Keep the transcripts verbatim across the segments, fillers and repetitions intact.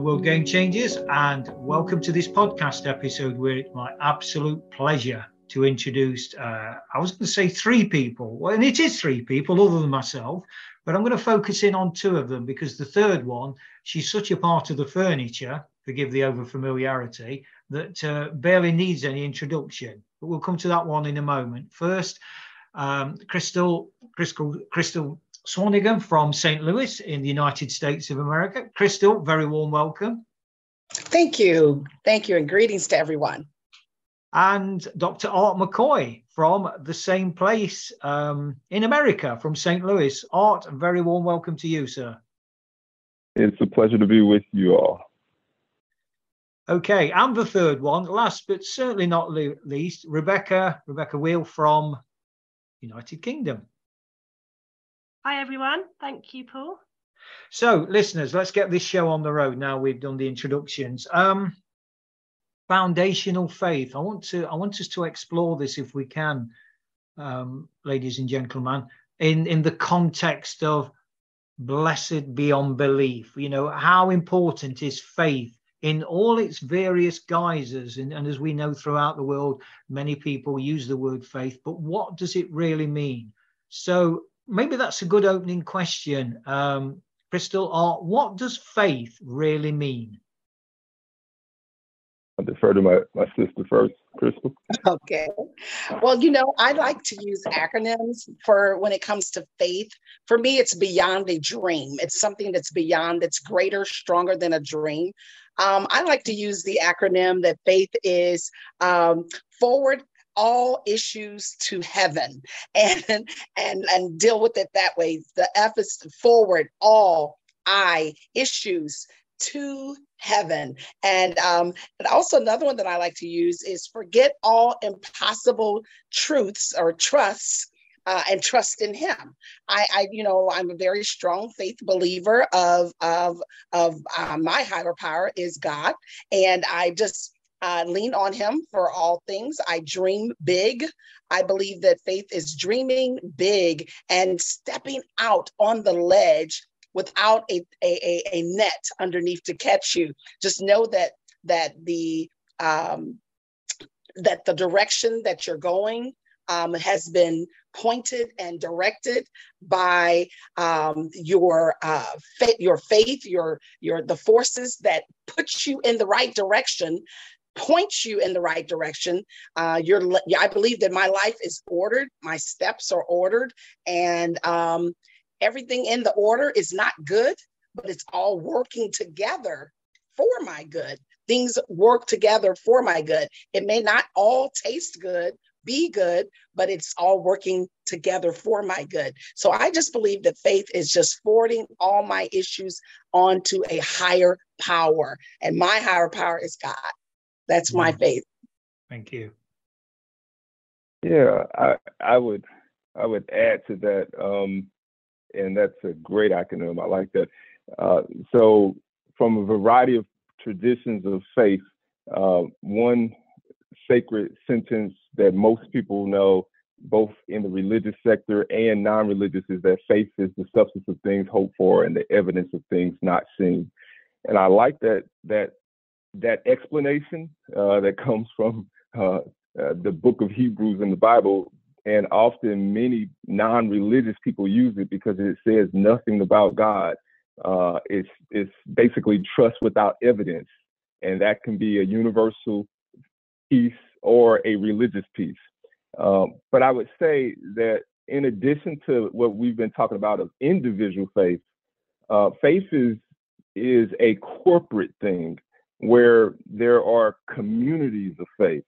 World Game Changers, and welcome to this podcast episode where it's my absolute pleasure to introduce, uh, I was going to say three people, well, and it is three people other than myself, but I'm going to focus in on two of them because the third one, she's such a part of the furniture, forgive the overfamiliarity, that uh, barely needs any introduction, but we'll come to that one in a moment. First, um, Crystal, Crystal, Crystal, Swanigan from Saint Louis in the United States of America. Crystal, very warm welcome. Thank you. Thank you, and greetings to everyone. And Doctor Art McCoy from the same place um, in America, from Saint Louis. Art, very warm welcome to you, sir. It's a pleasure to be with you all. Okay, and the third one, last but certainly not least, Rebecca, Rebecca Wheele from United Kingdom. Hi, everyone. Thank you, Paul. So, listeners, let's get this show on the road now we've done the introductions. Um, foundational faith. I want to. I want us to explore this, if we can, um, ladies and gentlemen, in, in the context of Blessed Beyond Belief. You know, how important is faith in all its various guises? And, and as we know throughout the world, many people use the word faith, but what does it really mean? So, maybe that's a good opening question, um, Crystal. Art, what does faith really mean? I'll defer to my, my sister first, Crystal. Okay. Well, you know, I like to use acronyms for when it comes to faith. For me, it's beyond a dream. It's something that's beyond, that's greater, stronger than a dream. Um, I like to use the acronym that faith is um, forward, all issues to heaven, and and and deal with it that way. The F is forward, all I issues to heaven. And um, and also another one that I like to use is forget all impossible truths or trusts uh, and trust in Him. I, I, you know, I'm a very strong faith believer of of of uh, my higher power is God, and I just. Uh, lean on Him for all things. I dream big. I believe that faith is dreaming big and stepping out on the ledge without a a, a net underneath to catch you. Just know that that the um, that the direction that you're going um, has been pointed and directed by um, your uh, faith, your faith, your your the forces that put you in the right direction. Points you in the right direction. Uh, you're, I believe that my life is ordered. My steps are ordered, and um, everything in the order is not good, but it's all working together for my good. Things work together for my good. It may not all taste good, be good, but it's all working together for my good. So I just believe that faith is just forwarding all my issues onto a higher power, and my higher power is God. That's my faith. Thank you. Yeah, I, I would I would add to that, um, and that's a great acronym. I like that. Uh, so from a variety of traditions of faith, uh, one sacred sentence that most people know, both in the religious sector and non-religious, is that faith is the substance of things hoped for and the evidence of things not seen. And I like that that. That explanation uh, that comes from uh, uh, the book of Hebrews in the Bible, and often many non-religious people use it because it says nothing about God. Uh, it's it's basically trust without evidence, and that can be a universal piece or a religious piece. Um, but I would say that in addition to what we've been talking about of individual faith, uh, faith is is a corporate thing, where there are communities of faith.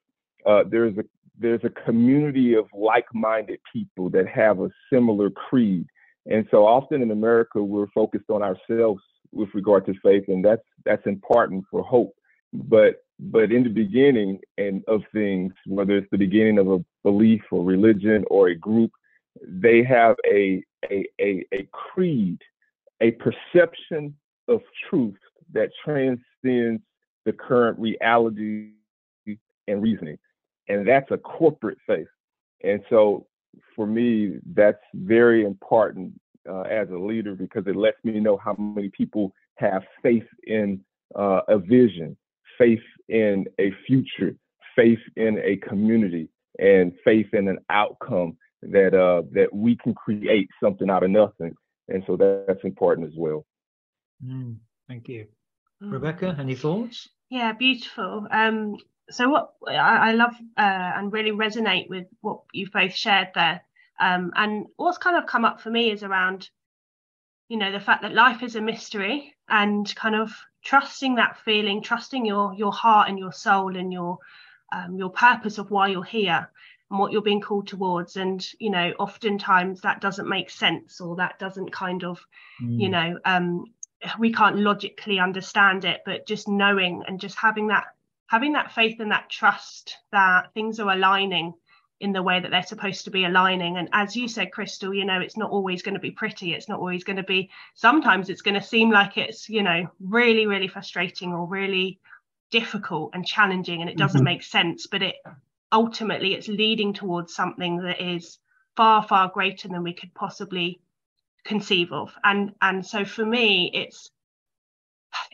Uh, there's a there's a community of like-minded people that have a similar creed. And so often in America, we're focused on ourselves with regard to faith, and that's that's important for hope. But but in the beginning and of things, whether it's the beginning of a belief or religion or a group, they have a a a, a creed, a perception of truth that transcends the current reality and reasoning. And that's a corporate faith. And so for me, that's very important uh, as a leader, because it lets me know how many people have faith in uh, a vision, faith in a future, faith in a community, and faith in an outcome that uh, that we can create something out of nothing. And so that, that's important as well. Mm, thank you. Mm. Rebecca, any thoughts? Yeah, beautiful. Um, So what I love uh, and really resonate with what you've both shared there. Um, and what's kind of come up for me is around, you know, the fact that life is a mystery, and kind of trusting that feeling, trusting your your heart and your soul and your um, your purpose of why you're here and what you're being called towards. And, you know, oftentimes that doesn't make sense, or that doesn't kind of, mm. you know, um, we can't logically understand it, but just knowing and just having that having that faith and that trust that things are aligning in the way that they're supposed to be aligning. And as you said, Crystal, you know, it's not always going to be pretty. It's not always going to be, sometimes it's going to seem like it's, you know, really, really frustrating or really difficult and challenging, and it doesn't mm-hmm. make sense, but it ultimately it's leading towards something that is far, far greater than we could possibly conceive of. And, and so for me, it's,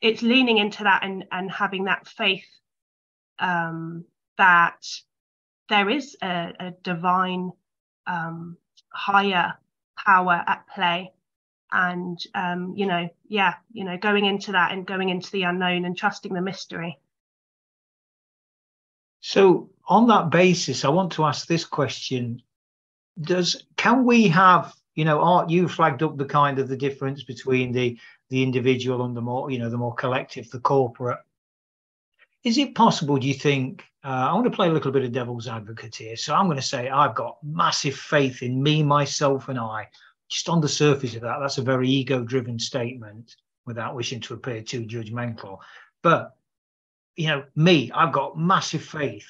it's leaning into that and, and having that faith um that there is a, a divine um higher power at play, and um you know yeah you know going into that and going into the unknown and trusting the mystery. So on that basis, I want to ask this question: does can we have, you know, Art, you flagged up the kind of the difference between the the individual and the more, you know, the more collective, the corporate. Is it possible, do you think, uh, I want to play a little bit of devil's advocate here. So I'm going to say I've got massive faith in me, myself, and I. Just on the surface of that, that's a very ego-driven statement, without wishing to appear too judgmental. But, you know, me, I've got massive faith,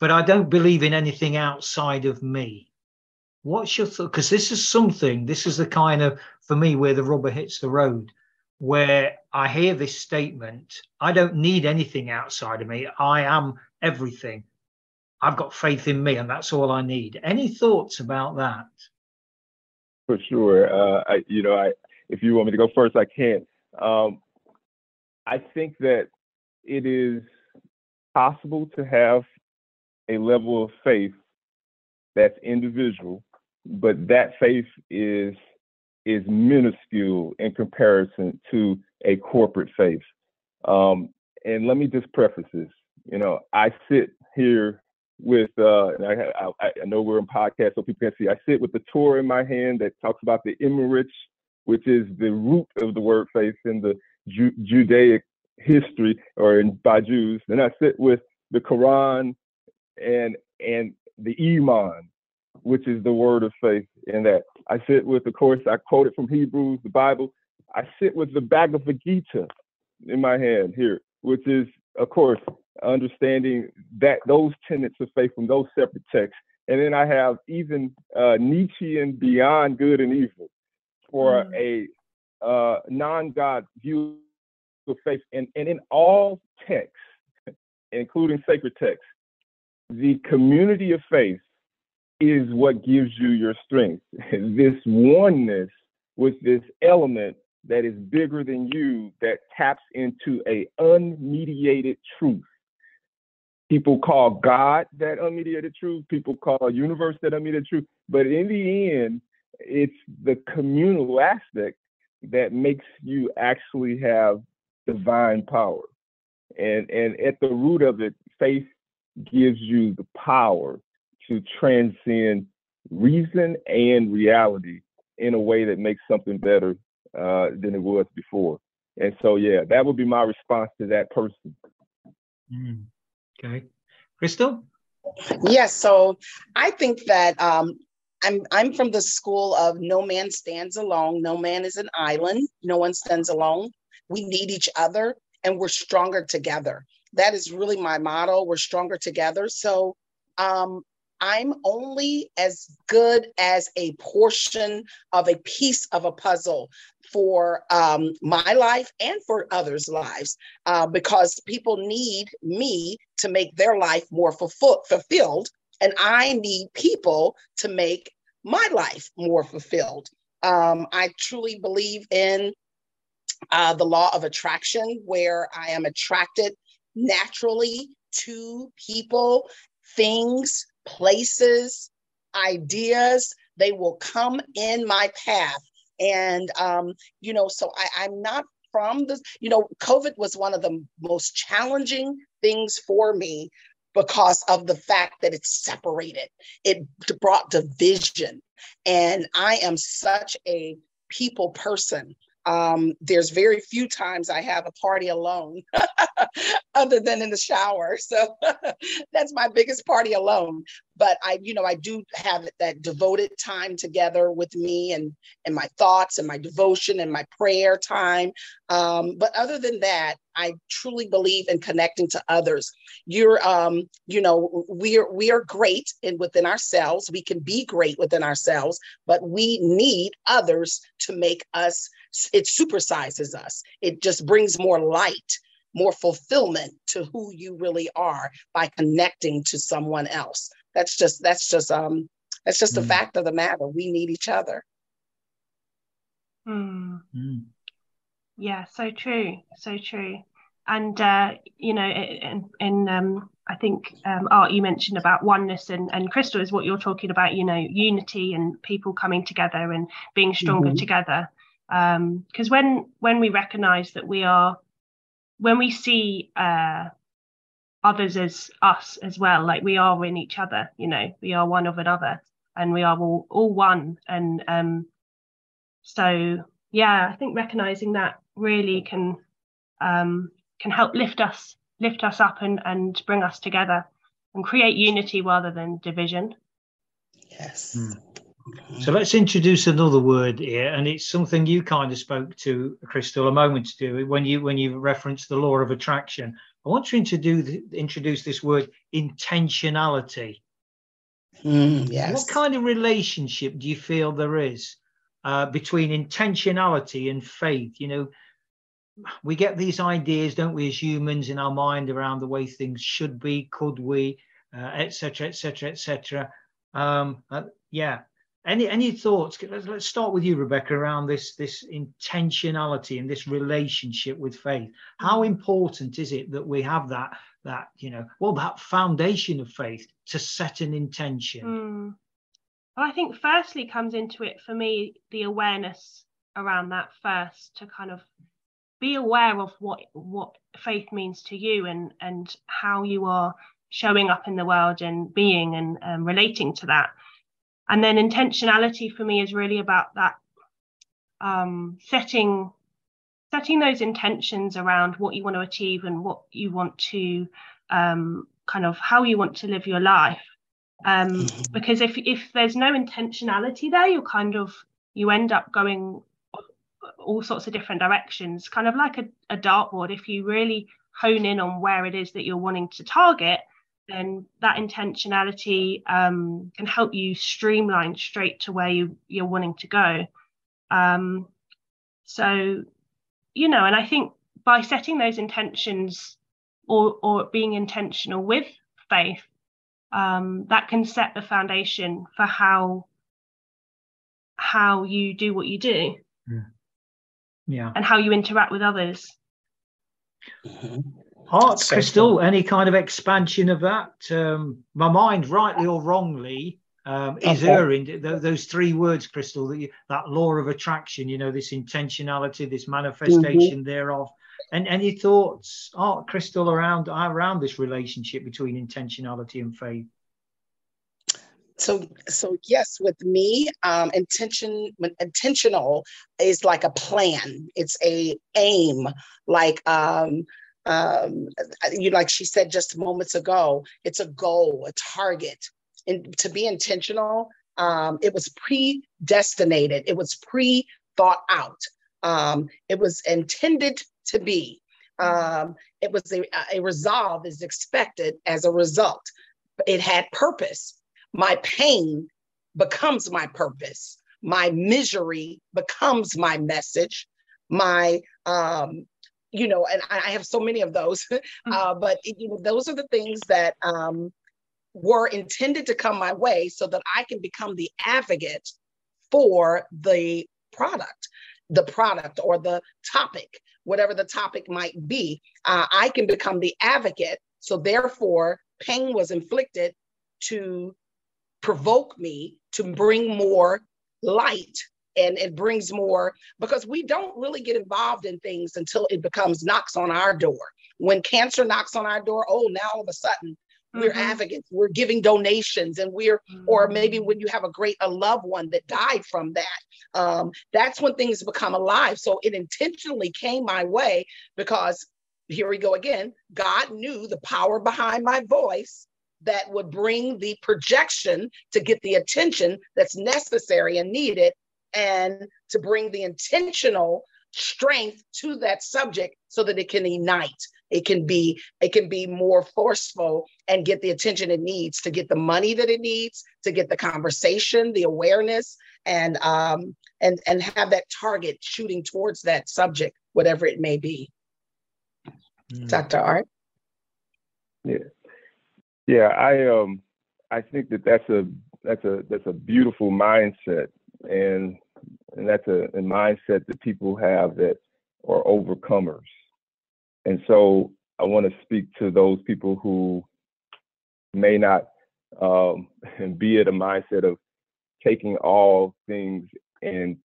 but I don't believe in anything outside of me. What's your thought? Because this is something, this is the kind of, for me, where the rubber hits the road, where I hear this statement, I don't need anything outside of me. I am everything. I've got faith in me, and that's all I need. Any thoughts about that? For sure. Uh, I, you know, I, if you want me to go first, I can. Um, I think that it is possible to have a level of faith that's individual, but that faith is is minuscule in comparison to a corporate faith. Um, and let me just preface this. You know, I sit here with, uh, and I, I, I know we're on podcast, so people can see, I sit with the Torah in my hand that talks about the imarich, which is the root of the word faith in the Ju- Judaic history, or in, by Jews. Then I sit with the Quran and and the iman, which is the word of faith in that. I sit with, of course, I quoted from Hebrews, the Bible. I sit with the Bhagavad Gita in my hand here, which is, of course, understanding that those tenets of faith from those separate texts. And then I have even uh, Nietzschean Beyond Good and Evil for mm. a uh, non-God view of faith. And, and in all texts, including sacred texts, the community of faith is what gives you your strength. This oneness with this element that is bigger than you, that taps into a unmediated truth. People call God that unmediated truth. People call universe that unmediated truth. But in the end, it's the communal aspect that makes you actually have divine power. And, and at the root of it, faith gives you the power to transcend reason and reality in a way that makes something better uh, than it was before. And so, yeah, that would be my response to that person. Mm. Okay. Crystal? Yes. So I think that um, I'm, I'm from the school of no man stands alone. No man is an island. No one stands alone. We need each other and we're stronger together. That is really my motto. We're stronger together. So um, I'm only as good as a portion of a piece of a puzzle for um, my life and for others' lives, uh, because people need me to make their life more fulfill- fulfilled. And I need people to make my life more fulfilled. Um, I truly believe in uh, the law of attraction, where I am attracted naturally to people, things, places, ideas. They will come in my path. And, um, you know, so I, I'm not from this, you know, COVID was one of the most challenging things for me, because of the fact that it separated. It brought division. And I am such a people person. Um, there's very few times I have a party alone other than in the shower. So that's my biggest party alone. But I, you know, I do have that devoted time together with me and, and my thoughts and my devotion and my prayer time. Um, but other than that, I truly believe in connecting to others. You're, um, you know, we're, we are great in within ourselves. We can be great within ourselves, but we need others to make us, it supersizes us. It just brings more light, more fulfillment to who you really are by connecting to someone else. That's just, that's just, um, that's just mm. the fact of the matter. We need each other. Mm. Mm. Yeah, so true, so true. And, uh, you know, in, in um, I think, um, Art, you mentioned about oneness, and, and Crystal is what you're talking about, you know, unity and people coming together and being stronger mm-hmm. together. Because um, when when we recognize that we are, when we see uh, others as us as well, like we are in each other, you know, we are one of another and we are all, all one. And um, so, yeah, I think recognizing that really can um, can help lift us, lift us up and, and bring us together and create unity rather than division. Yes. Mm. So let's introduce another word here, and it's something you kind of spoke to, Crystal, a moment ago when you when you referenced the law of attraction. I want to introduce introduce this word, intentionality. Mm, yes. What kind of relationship do you feel there is uh, between intentionality and faith? You know, we get these ideas, don't we, as humans, in our mind around the way things should be, could we, uh, et cetera, et cetera, et cetera. Um, uh, yeah. Any any thoughts? Let's, let's start with you, Rebecca, around this, this intentionality and this relationship with faith. How important is it that we have that, that you know, well, that foundation of faith to set an intention? Mm. Well, I think firstly comes into it for me, the awareness around that first, to kind of be aware of what, what faith means to you and, and how you are showing up in the world and being and um, relating to that. And then intentionality for me is really about that um, setting setting those intentions around what you want to achieve and what you want to um, kind of how you want to live your life. Um, because if if there's no intentionality there, you kind of you end up going all sorts of different directions, kind of like a, a dartboard. If you really hone in on where it is that you're wanting to target, then that intentionality um, can help you streamline straight to where you, you're wanting to go. Um, so, you know, and I think by setting those intentions or, or being intentional with faith, um, that can set the foundation for how, how you do what you do. Yeah. Yeah. And how you interact with others. Mm-hmm. Art, so Crystal, cool. Any kind of expansion of that? Um, my mind, rightly or wrongly, um, is okay. erring. Th- those three words, Crystal, that, you, that law of attraction, you know, this intentionality, this manifestation mm-hmm. thereof. And any thoughts, Art, Crystal, around, around this relationship between intentionality and faith? So, so yes, with me, um, intention, intentional is like a plan. It's a aim, like... Um, um, you like she said just moments ago, it's a goal, a target. And to be intentional, um, it was predestinated. It was pre-thought out. Um, it was intended to be. Um, it was a, a resolve is expected as a result. It had purpose. My pain becomes my purpose. My misery becomes my message. My, um, you know, and I have so many of those, uh, but it, you know, those are the things that um, were intended to come my way so that I can become the advocate for the product, the product or the topic, whatever the topic might be. Uh, I can become the advocate. So therefore, pain was inflicted to provoke me to bring more light, and it brings more, because we don't really get involved in things until it becomes knocks on our door. When cancer knocks on our door, oh, now all of a sudden we're mm-hmm. advocates, we're giving donations, and we're, mm-hmm. or maybe when you have a great, a loved one that died from that, um, that's when things become alive. So it intentionally came my way because, here we go again, God knew the power behind my voice that would bring the projection to get the attention that's necessary and needed, and to bring the intentional strength to that subject so that it can ignite. It can be, it can be more forceful and get the attention it needs to get the money that it needs, to get the conversation, the awareness, and um, and and have that target shooting towards that subject, whatever it may be. Mm. Doctor Art? Yeah. Yeah, I um, I think that that's a that's a that's a beautiful mindset, and and that's a, a mindset that people have that are overcomers. And so I want to speak to those people who may not um, be at a mindset of taking all things and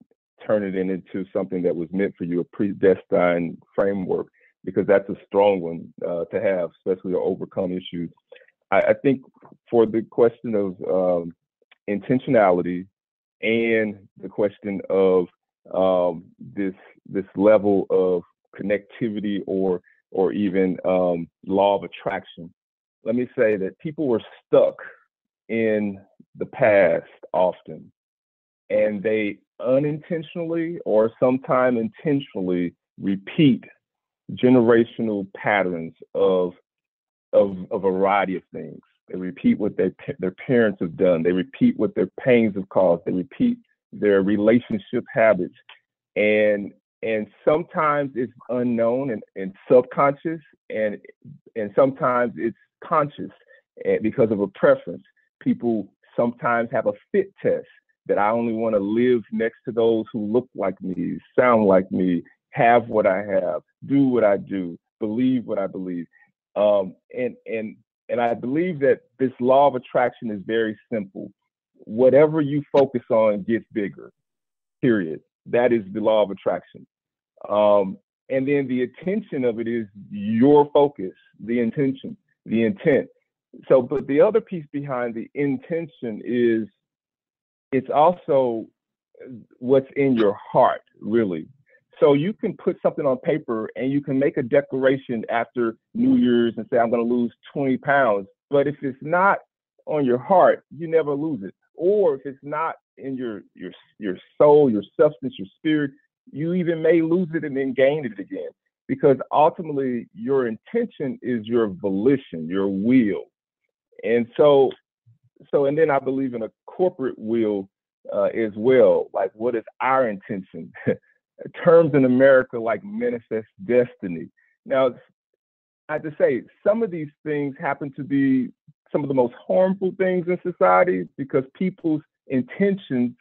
turning it into something that was meant for you, a predestined framework, because that's a strong one uh, to have, especially to overcome issues. I think for the question of um, intentionality and the question of um, this this level of connectivity or or even um, law of attraction, let me say that people were stuck in the past often, and they unintentionally or sometimes intentionally repeat generational patterns of of a variety of things. They repeat what they, their parents have done. They repeat what their pains have caused. They repeat their relationship habits. And and sometimes it's unknown and, and subconscious, and and sometimes it's conscious, and because of a preference. People sometimes have a fit test that I only want to live next to those who look like me, sound like me, have what I have, do what I do, believe what I believe. Um, and and and I believe that this law of attraction is very simple. Whatever you focus on gets bigger, period. That is the law of attraction. Um, and then the attention of it is your focus, the intention, the intent. So, but the other piece behind the intention is it's also what's in your heart, really. So you can put something on paper and you can make a declaration after New Year's and say, I'm going to lose twenty pounds. But if it's not on your heart, you never lose it. Or if it's not in your your your soul, your substance, your spirit, you even may lose it and then gain it again. Because ultimately, your intention is your volition, your will. And so, so and then I believe in a corporate will uh, as well. Like, what is our intention? Terms in America like manifest destiny. Now, I have to say, some of these things happen to be some of the most harmful things in society because people's intentions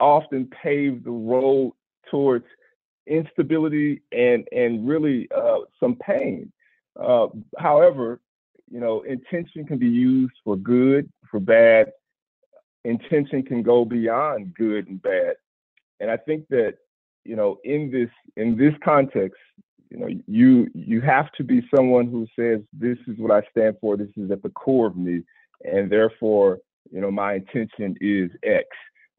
often pave the road towards instability and and really uh, some pain. Uh, however, you know, intention can be used for good, for bad. Intention can go beyond good and bad, and I think that, you know, in this in this context, you know, you you have to be someone who says, this is what I stand for, this is at the core of me, and therefore, you know, my intention is X.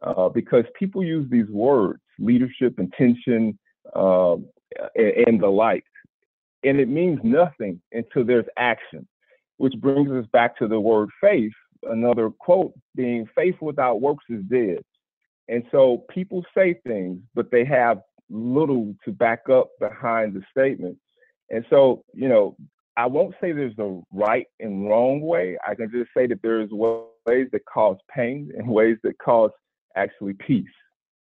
Uh, because people use these words, leadership, intention, uh, and, and the like, And it means nothing until there's action, which brings us back to the word faith. Another quote being, faith without works is dead. And so people say things, but they have little to back up behind the statement. And so, you know, I won't say there's a right and wrong way. I can just say that there's ways that cause pain and ways that cause actually peace.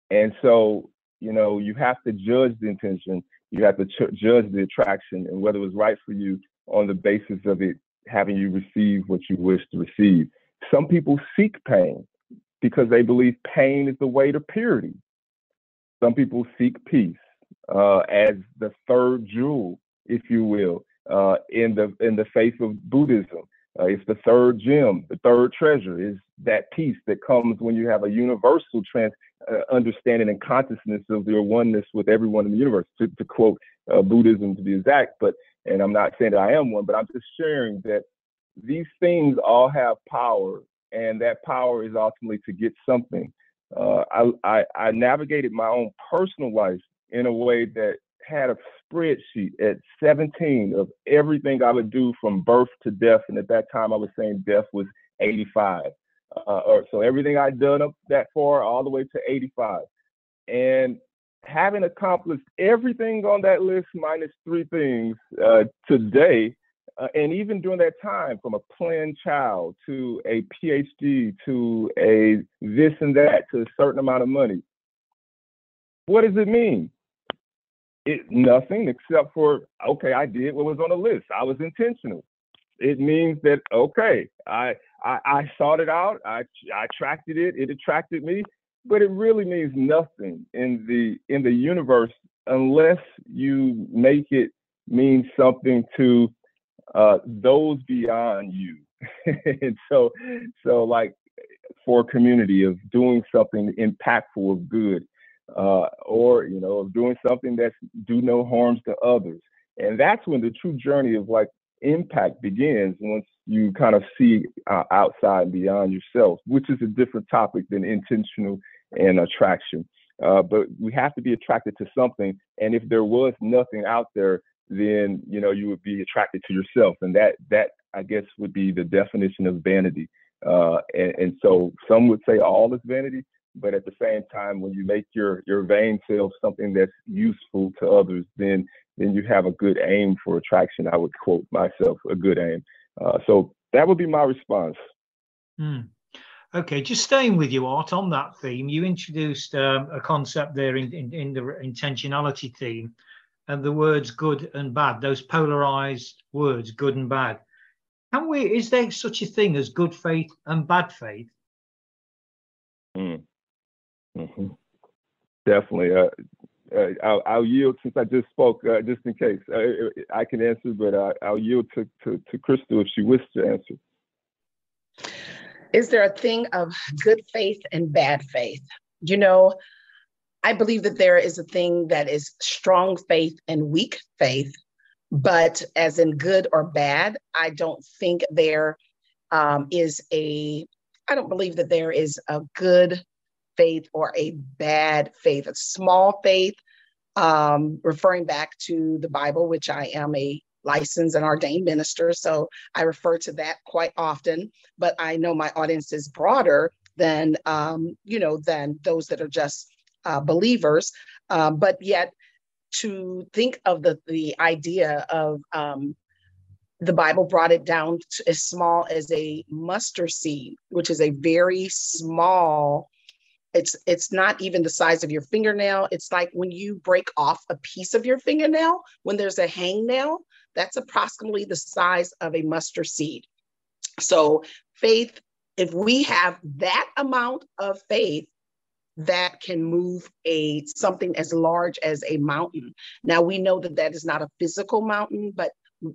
And so, you know, you have to judge the intention. You have to ch- judge the attraction and whether it was right for you on the basis of it having you receive what you wish to receive. Some people seek pain because they believe pain is the way to purity. Some people seek peace uh, as the third jewel, if you will, uh, in the in the faith of Buddhism. Uh, it's the third gem, the third treasure is that peace that comes when you have a universal trans uh, understanding and consciousness of your oneness with everyone in the universe, to, to quote uh, Buddhism to be exact. But and I'm not saying that I am one, but I'm just sharing that these things all have power, and that power is ultimately to get something. Uh, I, I, I navigated my own personal life in a way that had a spreadsheet at seventeen of everything I would do from birth to death. And at that time, I was saying death was eighty-five. Uh, or, so everything I'd done up that far, all the way to eighty-five. And having accomplished everything on that list, minus three things uh, today, uh, and even during that time, from a planned child to a PhD to a this and that to a certain amount of money, what does it mean? It, nothing except for, okay, I did what was on the list. I was intentional. It means that, okay, I I, I sought it out. I, I attracted it. It attracted me. But it really means nothing in the in the universe unless you make it mean something to uh, those beyond you. And so, so like for a community of doing something impactful of good, uh, or you know, of doing something that's do no harms to others, and that's when the true journey of like impact begins. Once you kind of see uh, outside and beyond yourself, which is a different topic than intentional and attraction. Uh, but we have to be attracted to something. And if there was nothing out there, then, you know, you would be attracted to yourself. And that, that I guess, would be the definition of vanity. Uh, and, and so some would say all is vanity. But at the same time, when you make your, your vain self something that's useful to others, then, then you have a good aim for attraction. I would quote myself, a good aim. Uh, so that would be my response. Mm. Okay, just staying with you, Art, on that theme, you introduced um, a concept there in, in, in the intentionality theme, and the words good and bad, those polarized words, good and bad. Can we? Is there such a thing as good faith and bad faith? Mm. Mm-hmm. Definitely. Uh, uh, I'll, I'll yield, since I just spoke, uh, just in case I, I can answer, but I, I'll yield to, to, to Crystal if she wishes to answer. Is there a thing of good faith and bad faith? You know, I believe that there is a thing that is strong faith and weak faith, but as in good or bad, I don't think there um, is a, I don't believe that there is a good faith or a bad faith, a small faith, um, referring back to the Bible, which I am a licensed and ordained minister. So I refer to that quite often, but I know my audience is broader than, um, you know, than those that are just uh, believers. Uh, but yet to think of the, the idea of um, the Bible brought it down to as small as a mustard seed, which is a very small. It's it's not even the size of your fingernail. It's like when you break off a piece of your fingernail, when there's a hangnail, that's approximately the size of a mustard seed. So faith, if we have that amount of faith, that can move a something as large as a mountain. Now, we know that that is not a physical mountain, but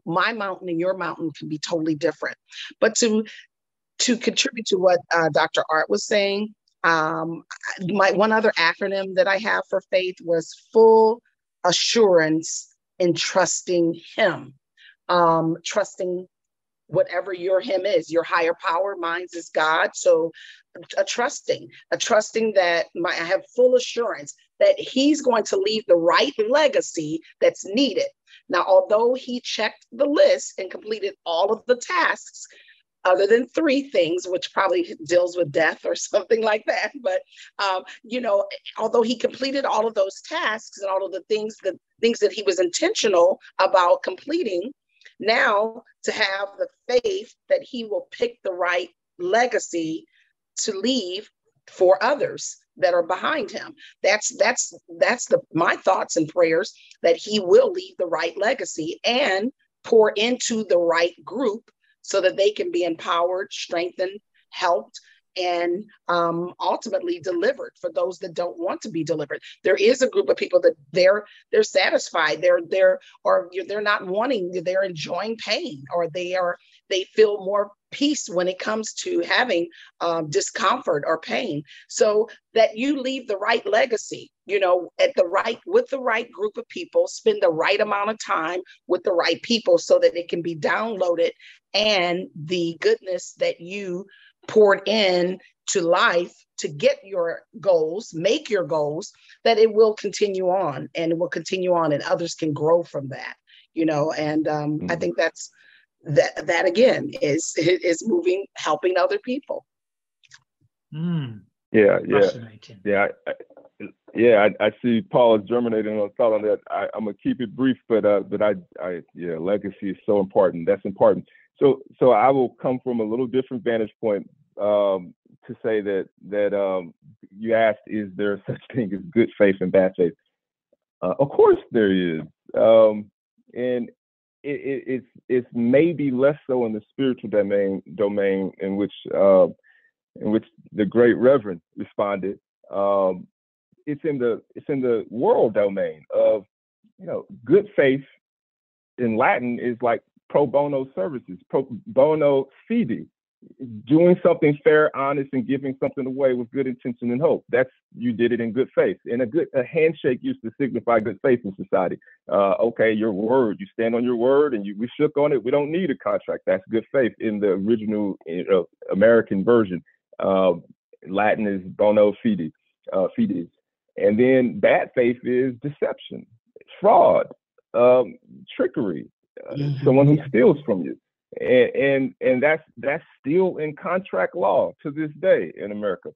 my mountain and your mountain can be totally different. But to, to contribute to what uh, Doctor Art was saying, Um, my one other acronym that I have for faith was full assurance in trusting him, um, trusting whatever your him is, your higher power, mine's is God. So a trusting, a trusting that my, I have full assurance that he's going to leave the right legacy that's needed. Now, although he checked the list and completed all of the tasks, other than three things, which probably deals with death or something like that. But, um, you know, although he completed all of those tasks and all of the things, the things that he was intentional about completing, now to have the faith that he will pick the right legacy to leave for others that are behind him. That's that's that's the my thoughts and prayers, that he will leave the right legacy and pour into the right group so that they can be empowered, strengthened, helped, and um, ultimately delivered for those that don't want to be delivered. There is a group of people that they're they're satisfied, they're they're or they're not wanting, they're enjoying pain, or they are they feel more peace when it comes to having um, discomfort or pain. So that you leave the right legacy, you know, at the right with the right group of people, spend the right amount of time with the right people so that it can be downloaded and the goodness that you poured in to life to get your goals, make your goals, that it will continue on and it will continue on and others can grow from that, you know, and um, mm-hmm. I think that's that, that again is, is moving, helping other people. Mm. Yeah. Yeah. Yeah. I, I, yeah. I, I see Paul is germinating on a thought on that. I, I'm going to keep it brief, but, uh, but I, I, yeah, legacy is so important. That's important. So, so I will come from a little different vantage point um, to say that that um, you asked, is there such thing as good faith and bad faith? Uh, of course there is, um, and it, it, it's it's maybe less so in the spiritual domain domain in which uh, in which the great Reverend responded. Um, it's in the it's in the world domain of, you know, good faith in Latin is like pro bono services, pro bono fide, doing something fair, honest, and giving something away with good intention and hope. That's, you did it in good faith. And a good a handshake used to signify good faith in society. Uh, okay, your word, you stand on your word, and you, we shook on it. We don't need a contract. That's good faith in the original uh, American version. Uh, Latin is bono fide, uh, fides. And then bad faith is deception, fraud, um, trickery. Uh, mm-hmm. Someone who steals from you, and, and and that's that's still in contract law to this day in America.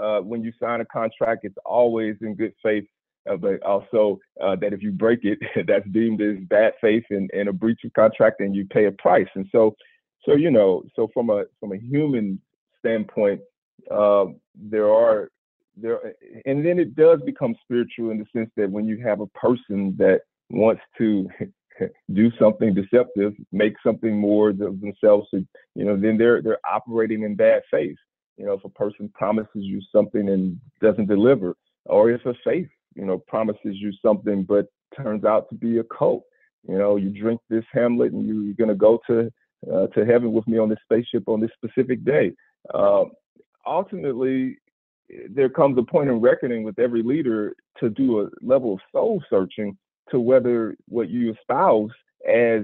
Uh, when you sign a contract, it's always in good faith, uh, but also uh, that if you break it, that's deemed as bad faith and, and a breach of contract, and you pay a price. And so, so you know, so from a from a human standpoint, uh, there are there, and then it does become spiritual in the sense that when you have a person that wants to do something deceptive, make something more of themselves, you know, then they're they're operating in bad faith. You know, if a person promises you something and doesn't deliver, or if a faith, you know, promises you something but turns out to be a cult. You know, you drink this Hamlet and you, you're going to go to uh, to heaven with me on this spaceship on this specific day. Uh, ultimately, there comes a point in reckoning with every leader to do a level of soul searching to whether what you espouse as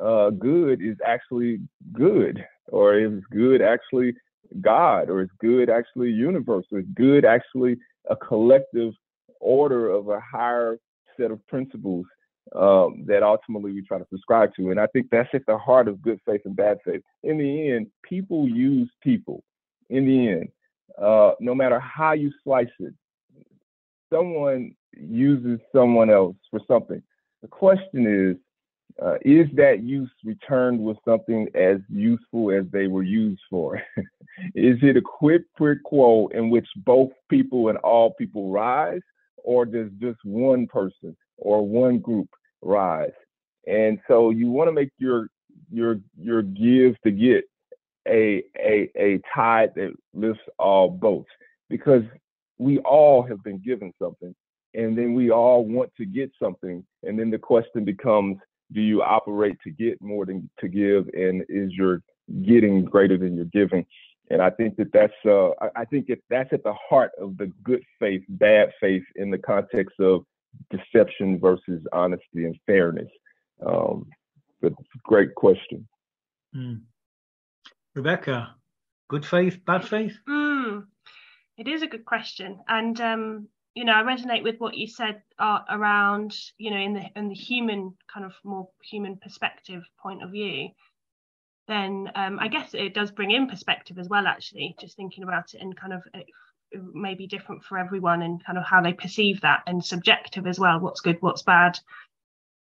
uh, good is actually good, or is good actually God, or is good actually universe, or is good actually a collective order of a higher set of principles um, that ultimately we try to subscribe to. And I think that's at the heart of good faith and bad faith. In the end, people use people. In the end, uh, no matter how you slice it, someone uses someone else for something. The question is, uh, is that use returned with something as useful as they were used for? Is it a quid pro quo in which both people and all people rise, or does just one person or one group rise? And so you want to make your your your give to get a a a tide that lifts all boats, because we all have been given something. And then we all want to get something. And then the question becomes, do you operate to get more than to give? And is your getting greater than your giving? And I think that that's, uh, I think if that's at the heart of the good faith, bad faith in the context of deception versus honesty and fairness. Um, but great question. Mm. Rebecca, good faith, bad faith? Mm, it is a good question. And um, you know, I resonate with what you said uh, around, you know, in the in the human kind of more human perspective point of view. Then um, I guess it does bring in perspective as well, actually, just thinking about it, and kind of it, it may be different for everyone and kind of how they perceive that, and subjective as well, what's good, what's bad.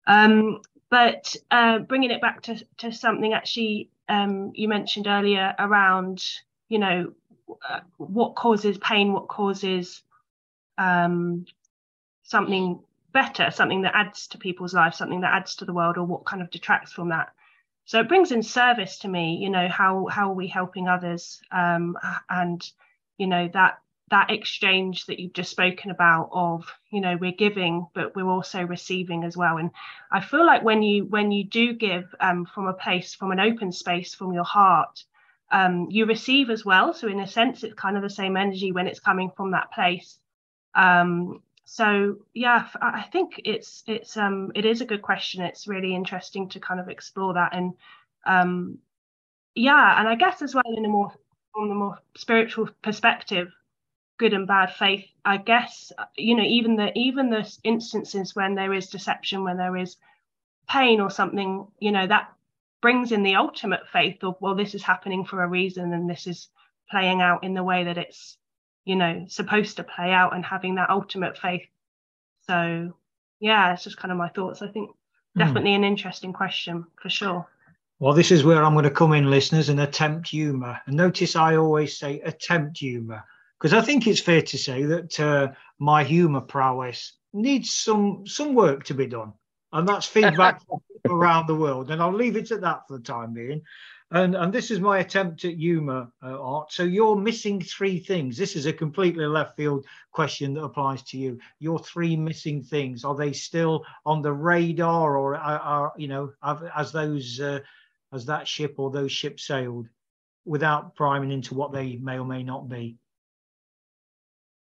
Um, but uh, bringing it back to, to something actually um, you mentioned earlier around, you know, uh, what causes pain, what causes um, something better, something that adds to people's lives, something that adds to the world, or what kind of detracts from that. So it brings in service to me, you know, how how are we helping others, um, and, you know, that that exchange that you've just spoken about of, you know, we're giving, but we're also receiving as well. And I feel like when you when you do give um, from a place, from an open space, from your heart, um, you receive as well. So in a sense, it's kind of the same energy when it's coming from that place. Um, So yeah, I think it's it's um it is a good question. It's really interesting to kind of explore that, and um yeah, and I guess as well in a more from the more spiritual perspective, good and bad faith. I guess, you know, even the even the instances when there is deception, when there is pain or something, you know, that brings in the ultimate faith of, well, this is happening for a reason, and this is playing out in the way that it's, you know, supposed to play out, and having that ultimate faith. So yeah, it's just kind of my thoughts. I think definitely mm. an interesting question for sure. Well, this is where I'm going to come in, listeners, and attempt humor. And notice I always say attempt humor, because I think it's fair to say that uh, my humor prowess needs some some work to be done, and that's feedback around the world, and I'll leave it at that for the time being. And, and this is my attempt at humour, uh, Art. So you're missing three things. This is a completely left field question that applies to you. Your three missing things, are they still on the radar, or are, are you know, as those uh, as that ship or those ships sailed, without priming into what they may or may not be?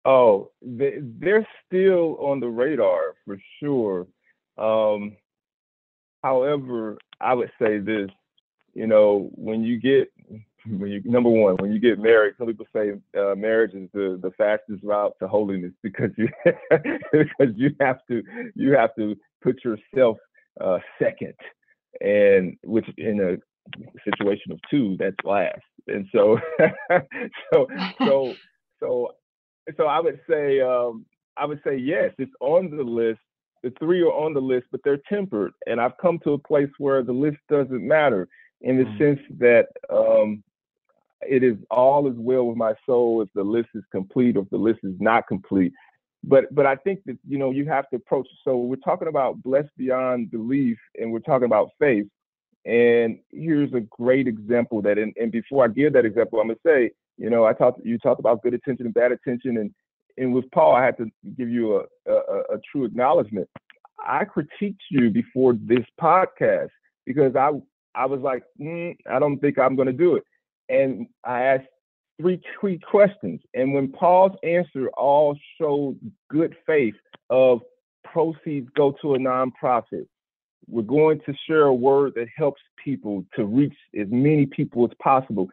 Oh, they're still on the radar for sure. Um, however, I would say this. You know, when you get, when you, number one, when you get married, some people say uh, marriage is the, the fastest route to holiness, because you because you have to you have to put yourself uh, second, and which in a situation of two, that's last. And so so so so so I would say um, I would say yes, it's on the list. The three are on the list, but they're tempered, and I've come to a place where the list doesn't matter, in the sense that um, it is all as well with my soul if the list is complete or if the list is not complete. But but I think that, you know, you have to approach. So we're talking about Blessed Beyond Belief, and we're talking about faith. And here's a great example that, and, and before I give that example, I'm gonna say, you know, I talked, you talked about good attention and bad attention, and and with Paul, I had to give you a, a, a true acknowledgement. I critiqued you before this podcast because I. I was like, mm, I don't think I'm going to do it. And I asked three key questions. And when Paul's answer all showed good faith of proceeds go to a nonprofit, we're going to share a word that helps people to reach as many people as possible.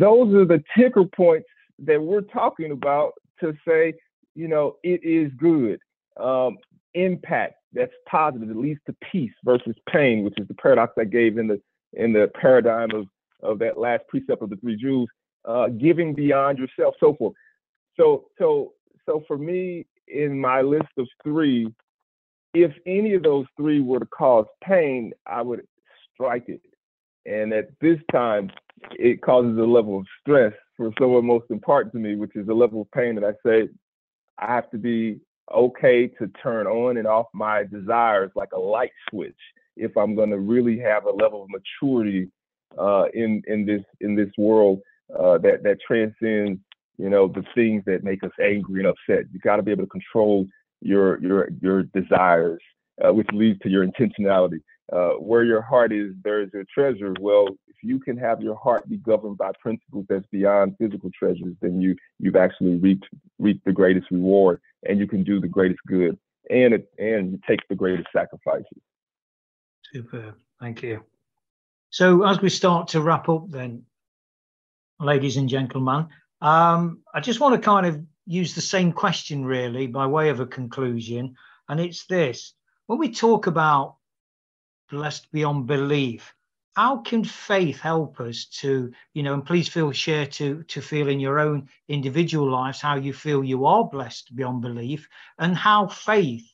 Those are the ticker points that we're talking about to say, you know, it is good. Um, impact that's positive, it leads to peace versus pain, which is the paradox I gave in the in the paradigm of of that last precept of the three Jews, uh giving beyond yourself, so forth. So so so for me, in my list of three, if any of those three were to cause pain, I would strike it. And at this time, it causes a level of stress for someone most important to me, which is a level of pain that I say I have to be okay to turn on and off my desires like a light switch if I'm going to really have a level of maturity uh in in this in this world uh that that transcends, you know, the things that make us angry and upset. You got to be able to control your your your desires, uh, which leads to your intentionality. Uh where your heart is, there is your treasure. Well, if you can have your heart be governed by principles that's beyond physical treasures, then you you've actually reaped reaped the greatest reward, and you can do the greatest good, and it, and you take the greatest sacrifices. Super, thank you. So as we start to wrap up then, ladies and gentlemen, um, I just want to kind of use the same question really by way of a conclusion, and it's this: when we talk about blessed beyond belief, how can faith help us to, you know, and please feel share to to feel in your own individual lives how you feel you are blessed beyond belief and how faith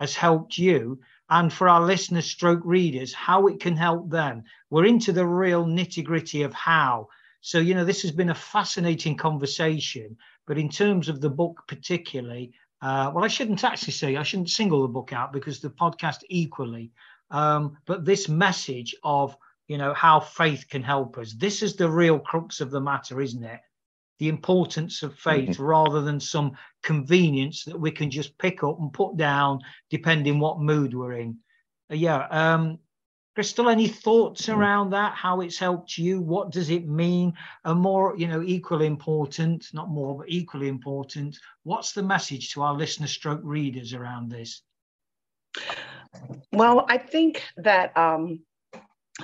has helped you, and for our listeners stroke readers, how it can help them. We're into the real nitty-gritty of how. So, you know, this has been a fascinating conversation, but in terms of the book particularly, uh, well, I shouldn't actually say, I shouldn't single the book out because the podcast equally, um, but this message of, you know, how faith can help us. This is the real crux of the matter, isn't it? The importance of faith, mm-hmm. rather than some convenience that we can just pick up and put down depending what mood we're in. Yeah. Um, Crystal, any thoughts around that, how it's helped you? What does it mean? And more, you know, equally important, not more, but equally important, what's the message to our listener stroke readers around this? Well, I think that um,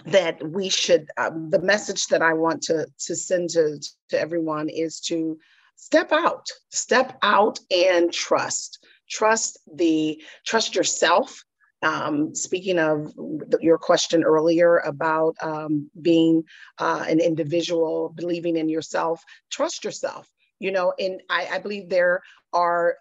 that we should, um, the message that I want to, to send to, to everyone is to step out, step out and trust, trust the, trust yourself. Um, speaking of the, your question earlier about um, being uh, an individual, believing in yourself, trust yourself, you know, and I, I believe there are,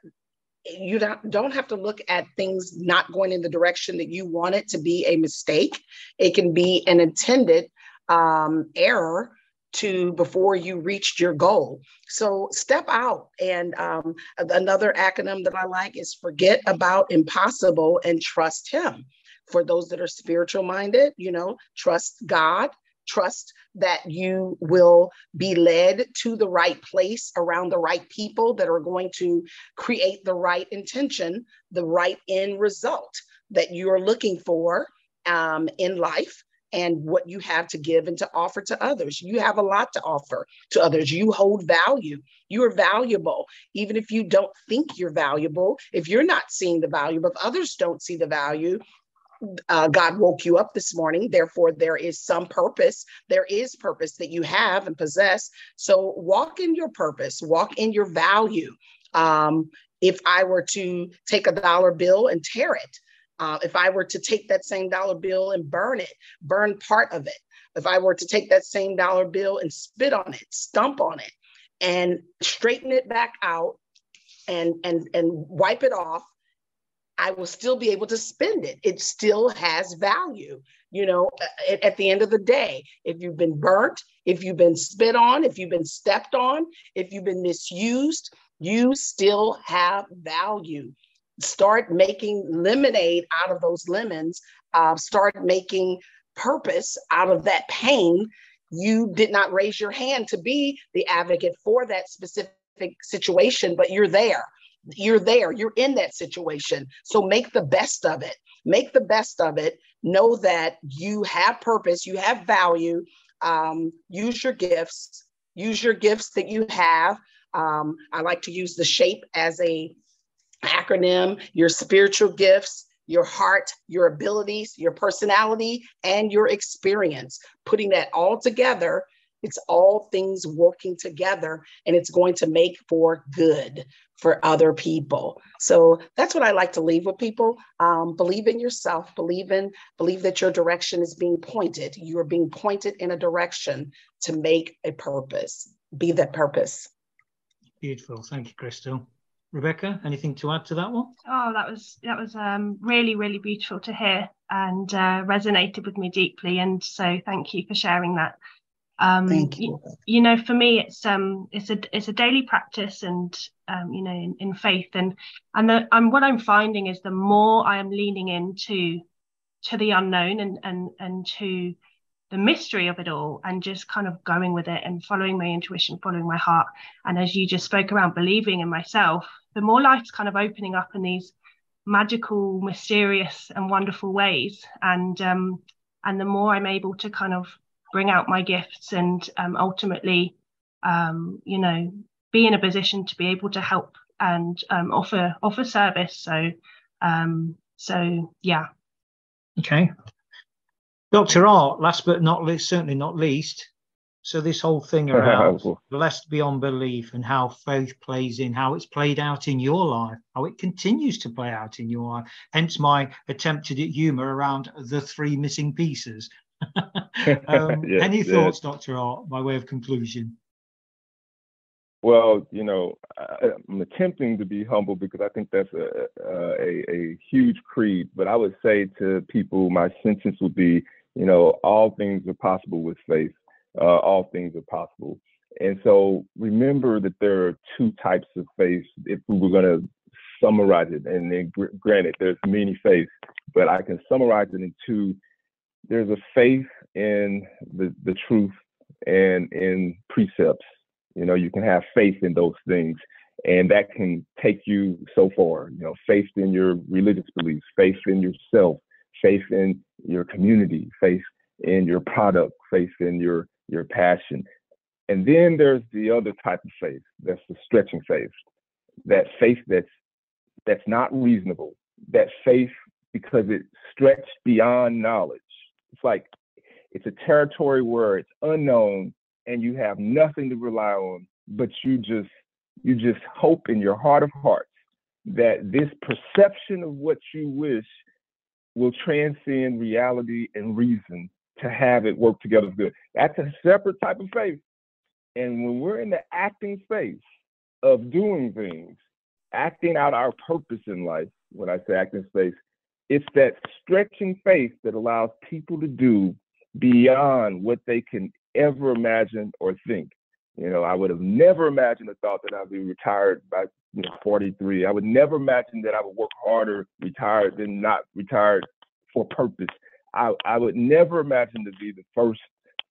you don't, don't have to look at things not going in the direction that you want it to be a mistake. It can be an intended um, error to before you reached your goal. So step out. And um, another acronym that I like is forget about impossible and trust him. For those that are spiritual minded, you know, trust God, trust that you will be led to the right place around the right people that are going to create the right intention, the right end result that you are looking for um, in life, and what you have to give and to offer to others. You have a lot to offer to others. You hold value. You are valuable. Even if you don't think you're valuable, if you're not seeing the value, but if others don't see the value, uh, God woke you up this morning. Therefore, there is some purpose. There is purpose that you have and possess. So walk in your purpose, walk in your value. Um, if I were to take a dollar bill and tear it, Uh, if I were to take that same dollar bill and burn it, burn part of it. If I were to take that same dollar bill and spit on it, stump on it, and straighten it back out and, and, and wipe it off, I will still be able to spend it. It still has value. You know, at, at the end of the day, if you've been burnt, if you've been spit on, if you've been stepped on, if you've been misused, you still have value. Start making lemonade out of those lemons, uh, start making purpose out of that pain. You did not raise your hand to be the advocate for that specific situation, but you're there. You're there. You're in that situation. So make the best of it. Make the best of it. Know that you have purpose. You have value. Um, use your gifts. Use your gifts that you have. Um, I like to use the shape as a acronym: your spiritual gifts, your heart, your abilities, your personality, and your experience. Putting that all together, it's all things working together, and it's going to make for good for other people. So that's what I like to leave with people. Um, believe in yourself, believe in, believe that your direction is being pointed. You are being pointed in a direction to make a purpose. Be that purpose. Beautiful. Thank you, Crystal. Rebecca, anything to add to that one? Oh, that was that was um, really, really beautiful to hear, and uh, resonated with me deeply. And so, thank you for sharing that. Um, thank you. you. You know, for me, it's um, it's a it's a daily practice, and um, you know, in, in faith, and and the, and what I'm finding is the more I am leaning into to the unknown and and and to the mystery of it all, and just kind of going with it and following my intuition, following my heart. And as you just spoke around believing in myself, the more life's kind of opening up in these magical, mysterious and wonderful ways. And um, and the more I'm able to kind of bring out my gifts and um, ultimately, um, you know, be in a position to be able to help and um, offer offer service. So, um, so yeah. Okay. Doctor Art, last but not least, certainly not least, So this whole thing around Blessed Beyond Belief and how faith plays in, how it's played out in your life, how it continues to play out in your life. Hence my attempted at humour around the three missing pieces. um, yes, any thoughts, yes. Doctor Art, by way of conclusion? Well, you know, I'm attempting to be humble because I think that's a, a, a huge creed. But I would say to people, my sentence would be, you know, all things are possible with faith. Uh, all things are possible. And so remember that there are two types of faith, if we were going to summarize it. And then, gr granted, there's many faiths, but I can summarize it in two. There's a faith in the, the truth and in precepts. You know, you can have faith in those things, and that can take you so far. You know, faith in your religious beliefs, faith in yourself, faith in your community, faith in your product, faith in your your passion. And then there's the other type of faith, that's the stretching faith, that faith that's that's not reasonable, that faith because it stretched beyond knowledge. It's like it's a territory where it's unknown and you have nothing to rely on, but you just you just hope in your heart of hearts that this perception of what you wish will transcend reality and reason to have it work together good. That's a separate type of faith. And when we're in the acting space of doing things, acting out our purpose in life, when I say acting space, it's that stretching faith that allows people to do beyond what they can ever imagine or think. You know, I would have never imagined the thought that I'd be retired by you know, forty-three. I would never imagine that I would work harder retired than not retired for purpose. I, I would never imagine to be the first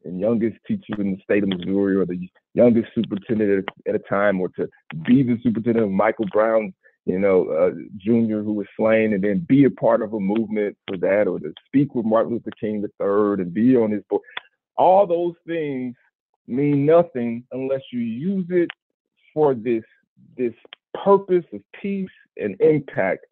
and youngest teacher in the state of Missouri, or the youngest superintendent at, at a time, or to be the superintendent of Michael Brown, you know, uh, Junior, who was slain, and then be a part of a movement for that, or to speak with Martin Luther King the third and be on his board. All those things mean nothing unless you use it for this, this purpose of peace and impact.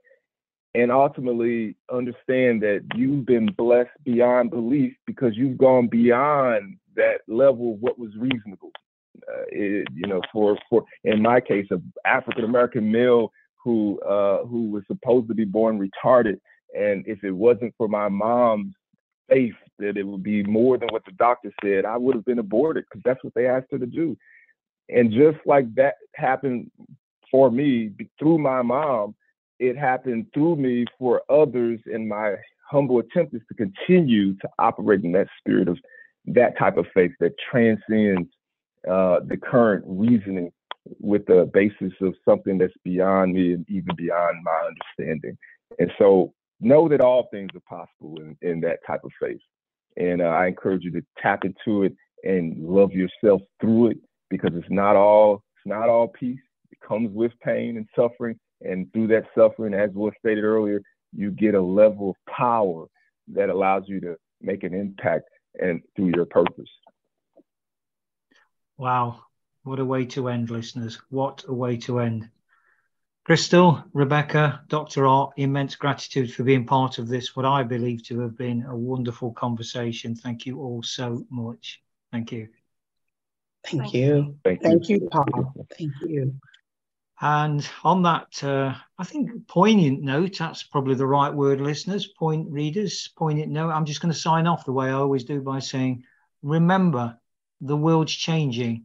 And ultimately understand that you've been blessed beyond belief because you've gone beyond that level of what was reasonable. Uh, it, you know, for for in my case, an African American male who uh, who was supposed to be born retarded, and if it wasn't for my mom's faith that it would be more than what the doctor said, I would have been aborted because that's what they asked her to do. And just like that happened for me through my mom, it happened through me for others, and my humble attempt is to continue to operate in that spirit of that type of faith that transcends uh, the current reasoning with the basis of something that's beyond me and even beyond my understanding. And so know that all things are possible in, in that type of faith. And uh, I encourage you to tap into it and love yourself through it, because it's not all, it's not all peace. It comes with pain and suffering. And through that suffering, as was stated earlier, you get a level of power that allows you to make an impact and through your purpose. Wow. What a way to end, listeners. What a way to end. Crystal, Rebecca, Doctor Art, immense gratitude for being part of this, what I believe to have been a wonderful conversation. Thank you all so much. Thank you. Thank you. Thank you, Thank you Paul. Thank you. And on that, uh, I think poignant note, that's probably the right word, listeners, point readers, poignant note. I'm just going to sign off the way I always do by saying, remember, the world's changing.